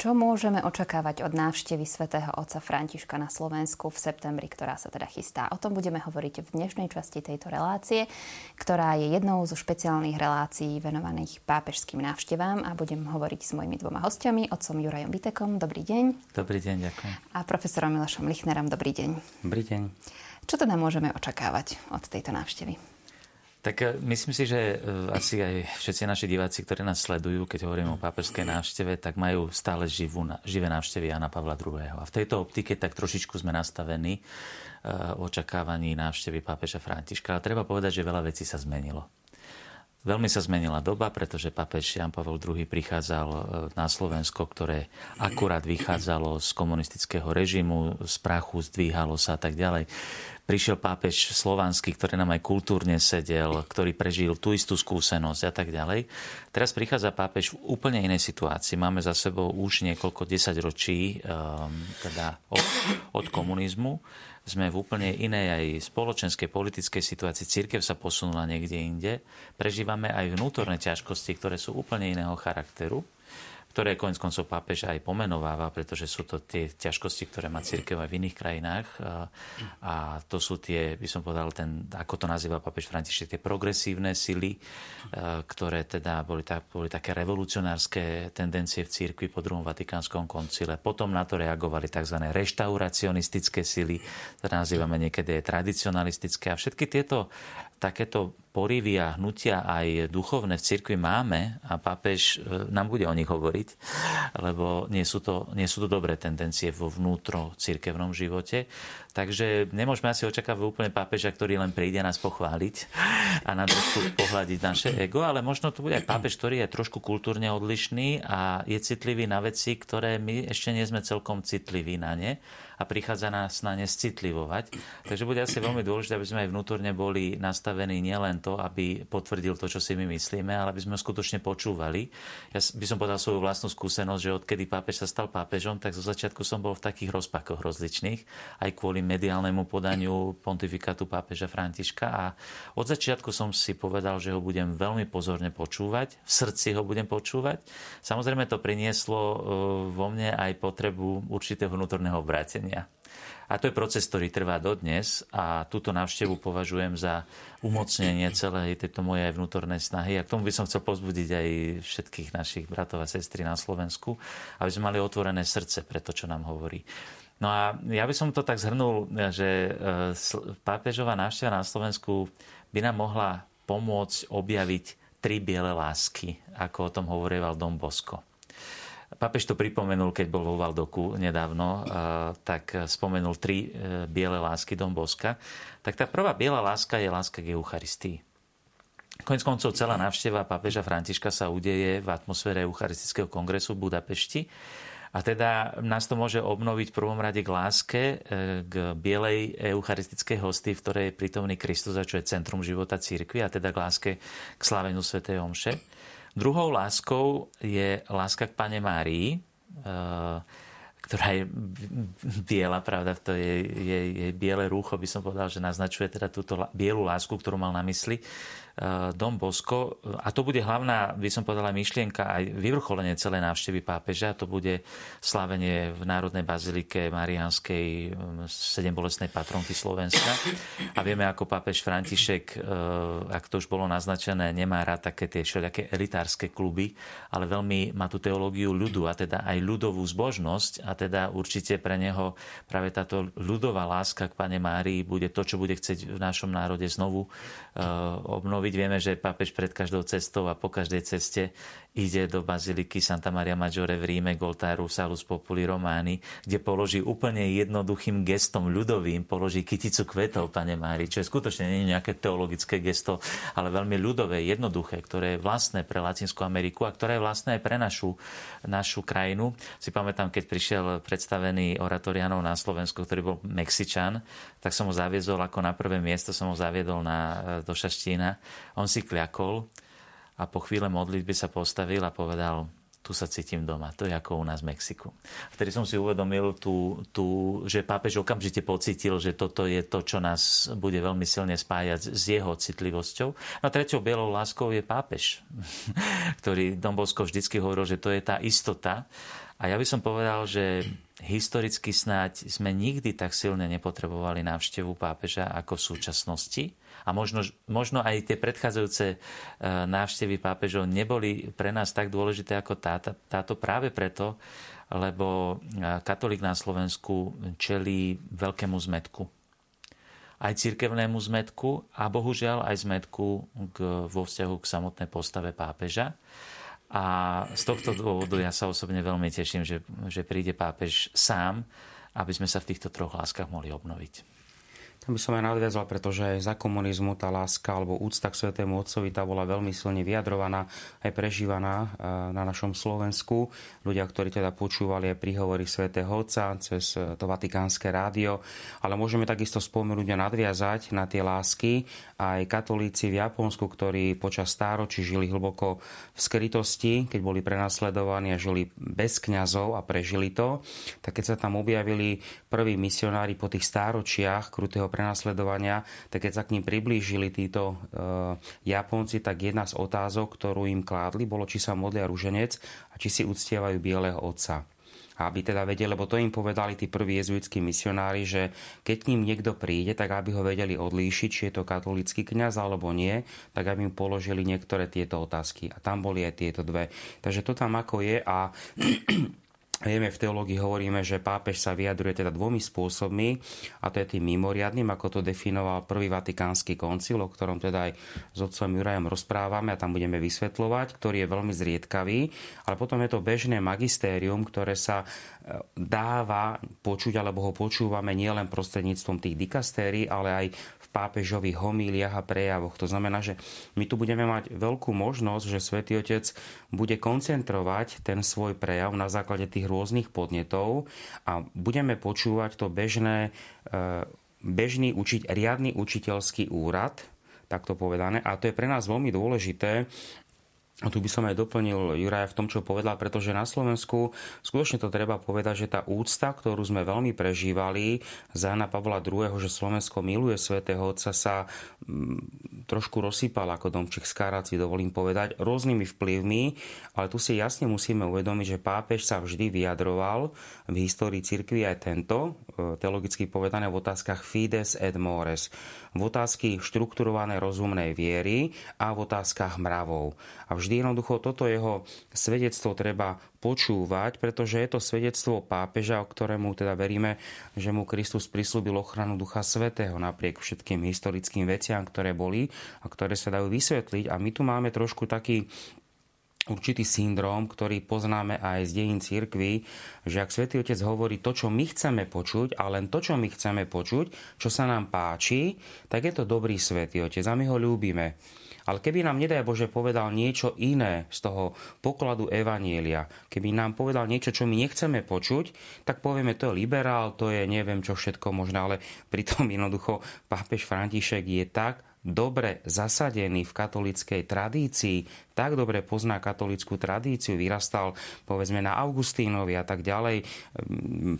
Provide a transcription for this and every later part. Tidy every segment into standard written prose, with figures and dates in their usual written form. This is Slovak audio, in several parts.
Čo môžeme očakávať od návštevy svätého otca Františka na Slovensku v septembri, ktorá sa teda chystá? O tom budeme hovoriť v dnešnej časti tejto relácie, ktorá je jednou zo špeciálnych relácií venovaných pápežským návštevám, a budem hovoriť s mojimi dvoma hostiami, otcom Jurajom Bitekom. Dobrý deň. Dobrý deň, ďakujem. A profesorom Milošom Lichnerom. Dobrý deň. Dobrý deň. Čo teda môžeme očakávať od tejto návštevy? Tak myslím si, že asi aj všetci naši diváci, ktorí nás sledujú, keď hovoríme o pápežskej návšteve, tak majú stále živé návštevy Jána Pavla II. A v tejto optike tak trošičku sme nastavení v očakávaní návštevy pápeža Františka. Ale treba povedať, že veľa vecí sa zmenilo. Veľmi sa zmenila doba, pretože pápež Ján Pavol II prichádzal na Slovensko, ktoré akurát vychádzalo z komunistického režimu, z prachu zdvíhalo sa a tak ďalej. Prišiel pápež slovanský, ktorý nám aj kultúrne sedel, ktorý prežil tú istú skúsenosť a tak ďalej. Teraz prichádza pápež v úplne inej situácii. Máme za sebou už niekoľko desaťročí teda od komunizmu. Sme v úplne inej aj spoločenskej, politickej situácii. Cirkev sa posunula niekde inde. Prežívame aj vnútorné ťažkosti, ktoré sú úplne iného charakteru, ktoré koniec koncov pápež aj pomenováva, pretože sú to tie ťažkosti, ktoré má cirkev aj v iných krajinách. A to sú tie, by som povedal, ako to nazýva pápež František, tie progresívne sily, ktoré teda boli také revolucionárske tendencie v cirkvi po druhom Vatikánskom koncile. Potom na to reagovali tzv. Reštauracionistické sily, ktoré nazývame niekedy aj tradicionalistické. A všetky tieto takéto porivy a hnutia aj duchovné v cirkvi máme a pápež nám bude o nich hovoriť, lebo nie sú to dobré tendencie vo vnútro cirkevnom živote. Takže nemôžeme asi očakávať úplne pápeža, ktorý len príde nás pochváliť a na trošku pohľadiť naše ego, ale možno to bude aj pápež, ktorý je trošku kultúrne odlišný a je citlivý na veci, ktoré my ešte nie sme celkom citliví na ne. A prichádza nás na ne citlivovať. Takže bude asi veľmi dôležité, aby sme aj vnútorne boli nastavení nielen to, aby potvrdil to, čo si my myslíme, ale aby sme skutočne počúvali. Ja by som povedal svoju vlastnú skúsenosť, že odkedy pápež sa stal pápežom, tak zo začiatku som bol v takých rozpakoch rozličných, aj kvôli mediálnemu podaniu pontifikátu pápeža Františka. A od začiatku som si povedal, že ho budem veľmi pozorne počúvať, v srdci ho budem počúvať. Samozrejme to prinieslo vo mne aj potrebu určitého vnútorného obrátenia. A to je proces, ktorý trvá dodnes, a túto návštevu považujem za umocnenie celej tejto mojej vnútornej snahy. A k tomu by som chcel povzbudiť aj všetkých našich bratov a sestry na Slovensku, aby sme mali otvorené srdce pre to, čo nám hovorí. No a ja by som to tak zhrnul, že pápežová návšteva na Slovensku by nám mohla pomôcť objaviť tri biele lásky, ako o tom hovorieval Don Bosco. Pápež to pripomenul, keď bol vo Valdoku nedávno, tak spomenul tri biele lásky Don Bosca. Tak tá prvá biela láska je láska k Eucharistii. Koniec koncov celá návšteva pápeža Františka sa udeje v atmosfére Eucharistického kongresu v Budapešti. A teda nás to môže obnoviť v prvom rade k láske, k bielej eucharistickej hosty, v ktorej je prítomný Kristus, a čo je centrum života cirkvi, a teda k láske k sláveniu svätej omše. Druhou láskou je láska k Panne Márii, ktorá je biela, pravda, to je jej biele rúcho, by som povedal, že naznačuje teda túto bielu lásku, ktorú mal na mysli Don Bosco. A to bude hlavná, by som povedala, myšlienka aj vyvrcholenie celej návštevy pápeža. To bude slávenie v Národnej bazilike Mariánskej sedembolestnej patronky Slovenska. A vieme, ako pápež František, ak to už bolo naznačené, nemá rád také tie všelijaké elitárske kluby, ale veľmi má tú teológiu ľudu, a teda aj ľudovú zbožnosť. A teda určite pre neho práve táto ľudová láska k Panne Márii bude to, čo bude chcieť v našom národe znovu obnoviť. Vieme, že pápež pred každou cestou a po každej ceste ide do baziliky Santa Maria Maggiore v Ríme k oltáru Salus Populi Romani, kde položí úplne jednoduchým gestom ľudovým, položí kyticu kvetov Panne Márii, čo je skutočne nie nejaké teologické gesto, ale veľmi ľudové, jednoduché, ktoré je vlastné pre Latinskú Ameriku a ktoré je vlastné aj pre našu krajinu. Si pamätám, keď prišiel predstavený oratorianov na Slovensku, ktorý bol Mexičan, tak som ho zaviedol ako na prvé miesto, som ho zaviedol do Šaštína. On si kľakol a po chvíle modlitby sa postavil a povedal: tu sa cítim doma, to je ako u nás v Mexiku. Vtedy som si uvedomil, že pápež okamžite pocítil, že toto je to, čo nás bude veľmi silne spájať s jeho citlivosťou. No treťou bielou láskou je pápež, ktorý Don Bosco vždycky hovoril, že to je tá istota, A ja by som povedal, že historicky snáď sme nikdy tak silne nepotrebovali návštevu pápeža ako v súčasnosti. A možno aj tie predchádzajúce návštevy pápežov neboli pre nás tak dôležité ako táto práve preto, lebo katolík na Slovensku čelí veľkému zmätku. Aj cirkevnému zmätku a bohužiaľ aj zmätku vo vzťahu k samotnej postave pápeža. A z tohto dôvodu ja sa osobne veľmi teším, že príde pápež sám, aby sme sa v týchto troch láskach mohli obnoviť. Tam by som aj nadviazal, pretože za komunizmu tá láska alebo úcta k Svätému Otcovi tá bola veľmi silne vyjadrovaná, aj prežívaná na našom Slovensku. Ľudia, ktorí teda počúvali aj príhovory Svätého Otca cez to Vatikánske rádio, ale môžeme takisto spomenúť a nadviazať na tie lásky aj katolíci v Japonsku, ktorí počas stáročí žili hlboko v skrytosti, keď boli prenasledovaní a žili bez kňazov a prežili to. Tak keď sa tam objavili prví misionári po tých stáročiach krutého prenasledovania, tak keď sa k ním priblížili títo Japonci, tak jedna z otázok, ktorú im kládli, bolo, či sa modlia ruženec a či si uctievajú bieleho otca. Aby teda vedeli, lebo to im povedali tí prví jezuitskí misionári, že keď k ním niekto príde, tak aby ho vedeli odlíšiť, či je to katolícky kňaz alebo nie, tak aby im položili niektoré tieto otázky. A tam boli aj tieto dve. Takže to tam ako je a vieme, v teológii hovoríme, že pápež sa vyjadruje teda dvomi spôsobmi, a to je tým mimoriadnym, ako to definoval prvý Vatikánsky koncíl, o ktorom teda aj s otcom Jurajom rozprávame a tam budeme vysvetľovať, ktorý je veľmi zriedkavý, ale potom je to bežné magistérium, ktoré sa dáva počuť, alebo ho počúvame nielen prostredníctvom tých dikastérií, ale aj v pápežových homíliách a prejavoch. To znamená, že my tu budeme mať veľkú možnosť, že Svätý Otec bude koncentrovať ten svoj prejav na základe tých rôznych podnetov a budeme počúvať to riadny učiteľský úrad, takto povedané. A to je pre nás veľmi dôležité. A tu by som aj doplnil Juraja v tom, čo povedal, pretože na Slovensku skutočne to treba povedať, že tá úcta, ktorú sme veľmi prežívali za Jána Pavla II, že Slovensko miluje Svätého Otca, sa trošku rozsypala ako domček z kárát, si dovolím povedať, rôznymi vplyvmi, ale tu si jasne musíme uvedomiť, že pápež sa vždy vyjadroval v histórii cirkvi aj tento, teologicky povedané v otázkach Fides et Mores, v otázky štrukturovanej rozumnej viery a v otázkach mravov. A vždy jednoducho toto jeho svedectvo treba počúvať, pretože je to svedectvo pápeža, o ktorému teda veríme, že mu Kristus prislúbil ochranu Ducha Svätého napriek všetkým historickým veciam, ktoré boli a ktoré sa dajú vysvetliť. A my tu máme trošku taký určitý syndrom, ktorý poznáme aj z dejín cirkvi, že ak Svätý Otec hovorí to, čo my chceme počuť a len to, čo my chceme počuť, čo sa nám páči, tak je to dobrý Svätý Otec a my ho ľúbime. Ale keby nám, nedaj Bože, povedal niečo iné z toho pokladu evanjelia, keby nám povedal niečo, čo my nechceme počuť, tak povieme, to je liberál, to je neviem čo všetko možné, ale pritom jednoducho pápež František je tak dobre zasadený v katolíckej tradícii, tak dobre pozná katolícku tradíciu, vyrastal povedzme na Augustínovi a tak ďalej,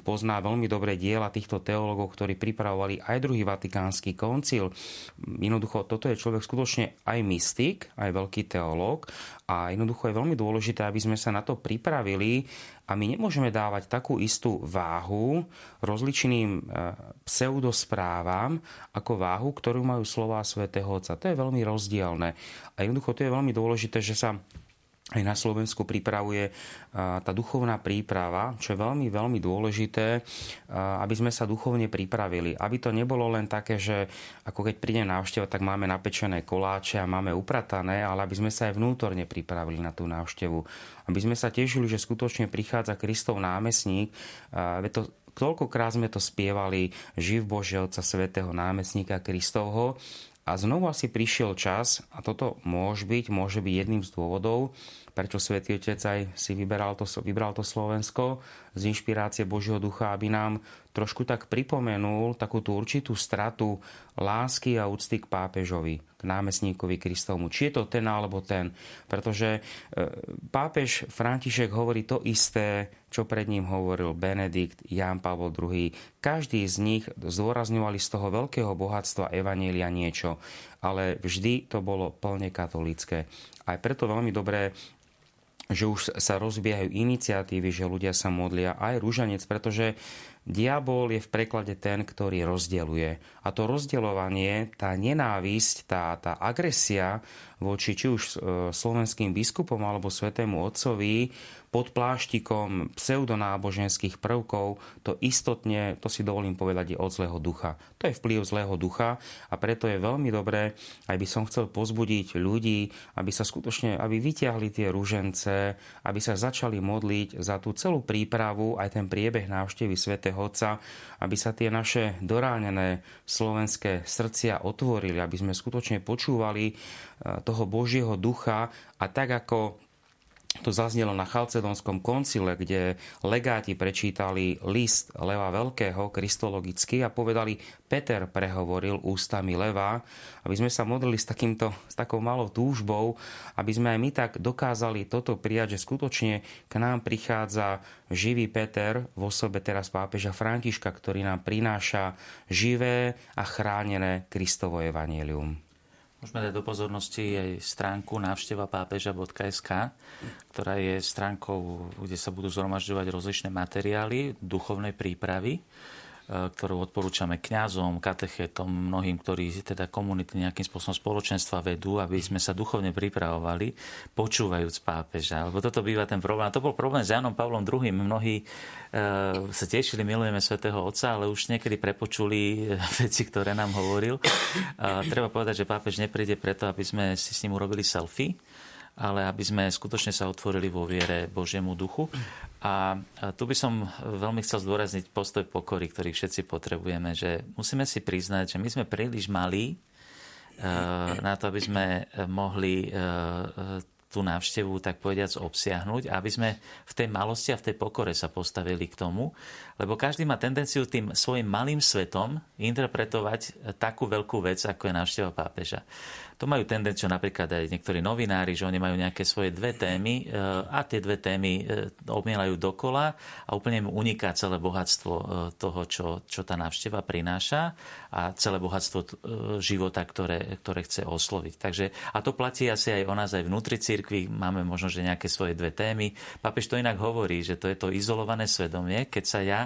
pozná veľmi dobre diela týchto teológov, ktorí pripravovali aj druhý Vatikánsky koncil. Jednoducho, toto je človek skutočne aj mystik, aj veľký teológ a jednoducho je veľmi dôležité, aby sme sa na to pripravili a my nemôžeme dávať takú istú váhu rozličným pseudosprávam ako váhu, ktorú majú slová Svätého Otca. To je veľmi rozdielne. A jednoducho to je veľmi dôležité, že sa aj na Slovensku pripravuje tá duchovná príprava, čo je veľmi, veľmi dôležité, aby sme sa duchovne pripravili. Aby to nebolo len také, že ako keď príde návšteva, tak máme napečené koláče a máme upratané, ale aby sme sa aj vnútorne pripravili na tú návštevu. Aby sme sa tešili, že skutočne prichádza Kristov námestník, toľkokrát sme to spievali, živ Bože Otca Svätého námestníka Kristovho, a znova si prišiel čas, a toto môže byť jedným z dôvodov, prečo Svätý Otec aj si vybral to Slovensko z inšpirácie Božieho Ducha, aby nám trošku tak pripomenul takú tú určitú stratu lásky a úcty k pápežovi, k námestníkovi Kristovmu. Či je to ten alebo ten. Pretože pápež František hovorí to isté, čo pred ním hovoril Benedikt, Ján Pavol II. Každý z nich zdôrazňovali z toho veľkého bohatstva evanjelia niečo. Ale vždy to bolo plne katolícke. Aj preto veľmi dobré že už sa rozbiehajú iniciatívy, že ľudia sa modlia aj ruženec, pretože diabol je v preklade ten, ktorý rozdeľuje. A to rozdeľovanie, tá nenávisť, tá agresia voči či už slovenským biskupom alebo svätému otcovi pod pláštikom pseudonáboženských prvkov, to istotne, to si dovolím povedať, je od zlého ducha. To je vplyv zlého ducha a preto je veľmi dobré, aj by som chcel pozbudiť ľudí, aby sa skutočne, aby vytiahli tie ružence, aby sa začali modliť za tú celú prípravu, aj ten priebeh návštevy svätého otca, aby sa tie naše doránené slovenské srdcia otvorili, aby sme skutočne počúvali toho Božieho ducha a tak ako to zaznelo na Chalcedonskom koncile, kde legáti prečítali list Leva Veľkého kristologicky a povedali, Peter prehovoril ústami Leva, aby sme sa modlili s takou malou túžbou, aby sme aj my tak dokázali toto prijať, že skutočne k nám prichádza živý Peter v osobe teraz pápeža Františka, ktorý nám prináša živé a chránené Kristovo evanjelium. Môžeme dať do pozornosti aj stránku návšteva.pápeža.sk, ktorá je stránkou, kde sa budú zhromažďovať rozličné materiály duchovnej prípravy, ktorú odporúčame kňazom, katechétom, mnohým, ktorí teda komunity nejakým spôsobom spoločenstva vedú, aby sme sa duchovne pripravovali, počúvajúc pápeža. Lebo toto býva ten problém. A to bol problém s Jánom Pavlom II. Mnohí sa tešili, milujeme svätého otca, ale už niekedy prepočuli veci, ktoré nám hovoril. Treba povedať, že pápež nepríde preto, aby sme si s ním urobili selfie, ale aby sme skutočne sa otvorili vo viere Božiemu duchu. A tu by som veľmi chcel zdôrazniť postoj pokory, ktorý všetci potrebujeme, že musíme si priznať, že my sme príliš malí na to, aby sme mohli tú návštevu, tak povediac, obsiahnuť, aby sme v tej malosti a v tej pokore sa postavili k tomu, lebo každý má tendenciu tým svojim malým svetom interpretovať takú veľkú vec, ako je návšteva pápeža. To majú tendenciu napríklad aj niektorí novinári, že oni majú nejaké svoje dve témy a tie dve témy obmielajú dokola a úplne mu uniká celé bohatstvo toho, čo tá návšteva prináša a celé bohatstvo života, ktoré chce osloviť. Takže, a to platí asi aj o nás, aj vnútri cirkvi máme možno, že nejaké svoje dve témy. Pápež to inak hovorí, že to je to izolované svedomie, keď sa ja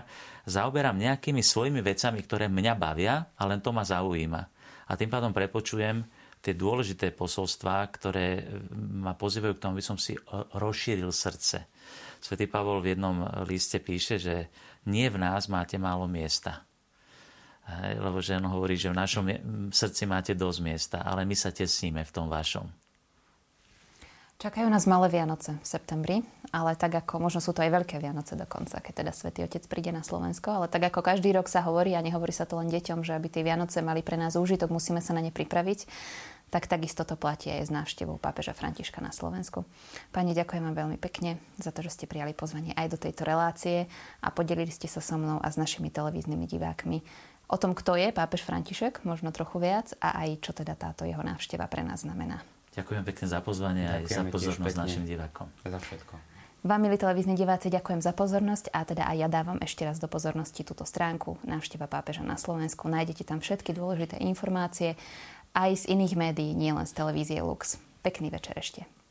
zaoberám nejakými svojimi vecami, ktoré mňa bavia a len to ma zaujíma. A tým pádom prepočujem tie dôležité posolstvá, ktoré ma pozývajú k tomu, aby som si rozšíril srdce. Svätý Pavol v jednom liste píše, že nie v nás máte málo miesta. Lebo že on hovorí, že v našom srdci máte dosť miesta, ale my sa tesníme v tom vašom. Čakajú nás malé Vianoce v septembri, ale tak ako, možno sú to aj veľké Vianoce dokonca, keď teda Svätý Otec príde na Slovensko, ale tak ako každý rok sa hovorí a nehovorí sa to len deťom, že aby tie Vianoce mali pre nás úžitok, musíme sa na ne pripraviť, tak takisto to platí aj s návštevou pápeža Františka na Slovensku. Pani, ďakujem vám veľmi pekne za to, že ste prijali pozvanie aj do tejto relácie a podelili ste sa so mnou a s našimi televíznymi divákmi o tom, kto je pápež František, možno trochu viac a aj čo teda táto jeho návšteva pre nás znamená. Ďakujem pekne za pozvanie a aj za pozornosť našim divákom. Za všetko. Vám, milí televízni diváci, ďakujem za pozornosť a teda aj ja dávam ešte raz do pozornosti túto stránku návšteva pápeža na Slovensku. Nájdete tam všetky dôležité informácie aj z iných médií, nielen z televízie Lux. Pekný večer ešte.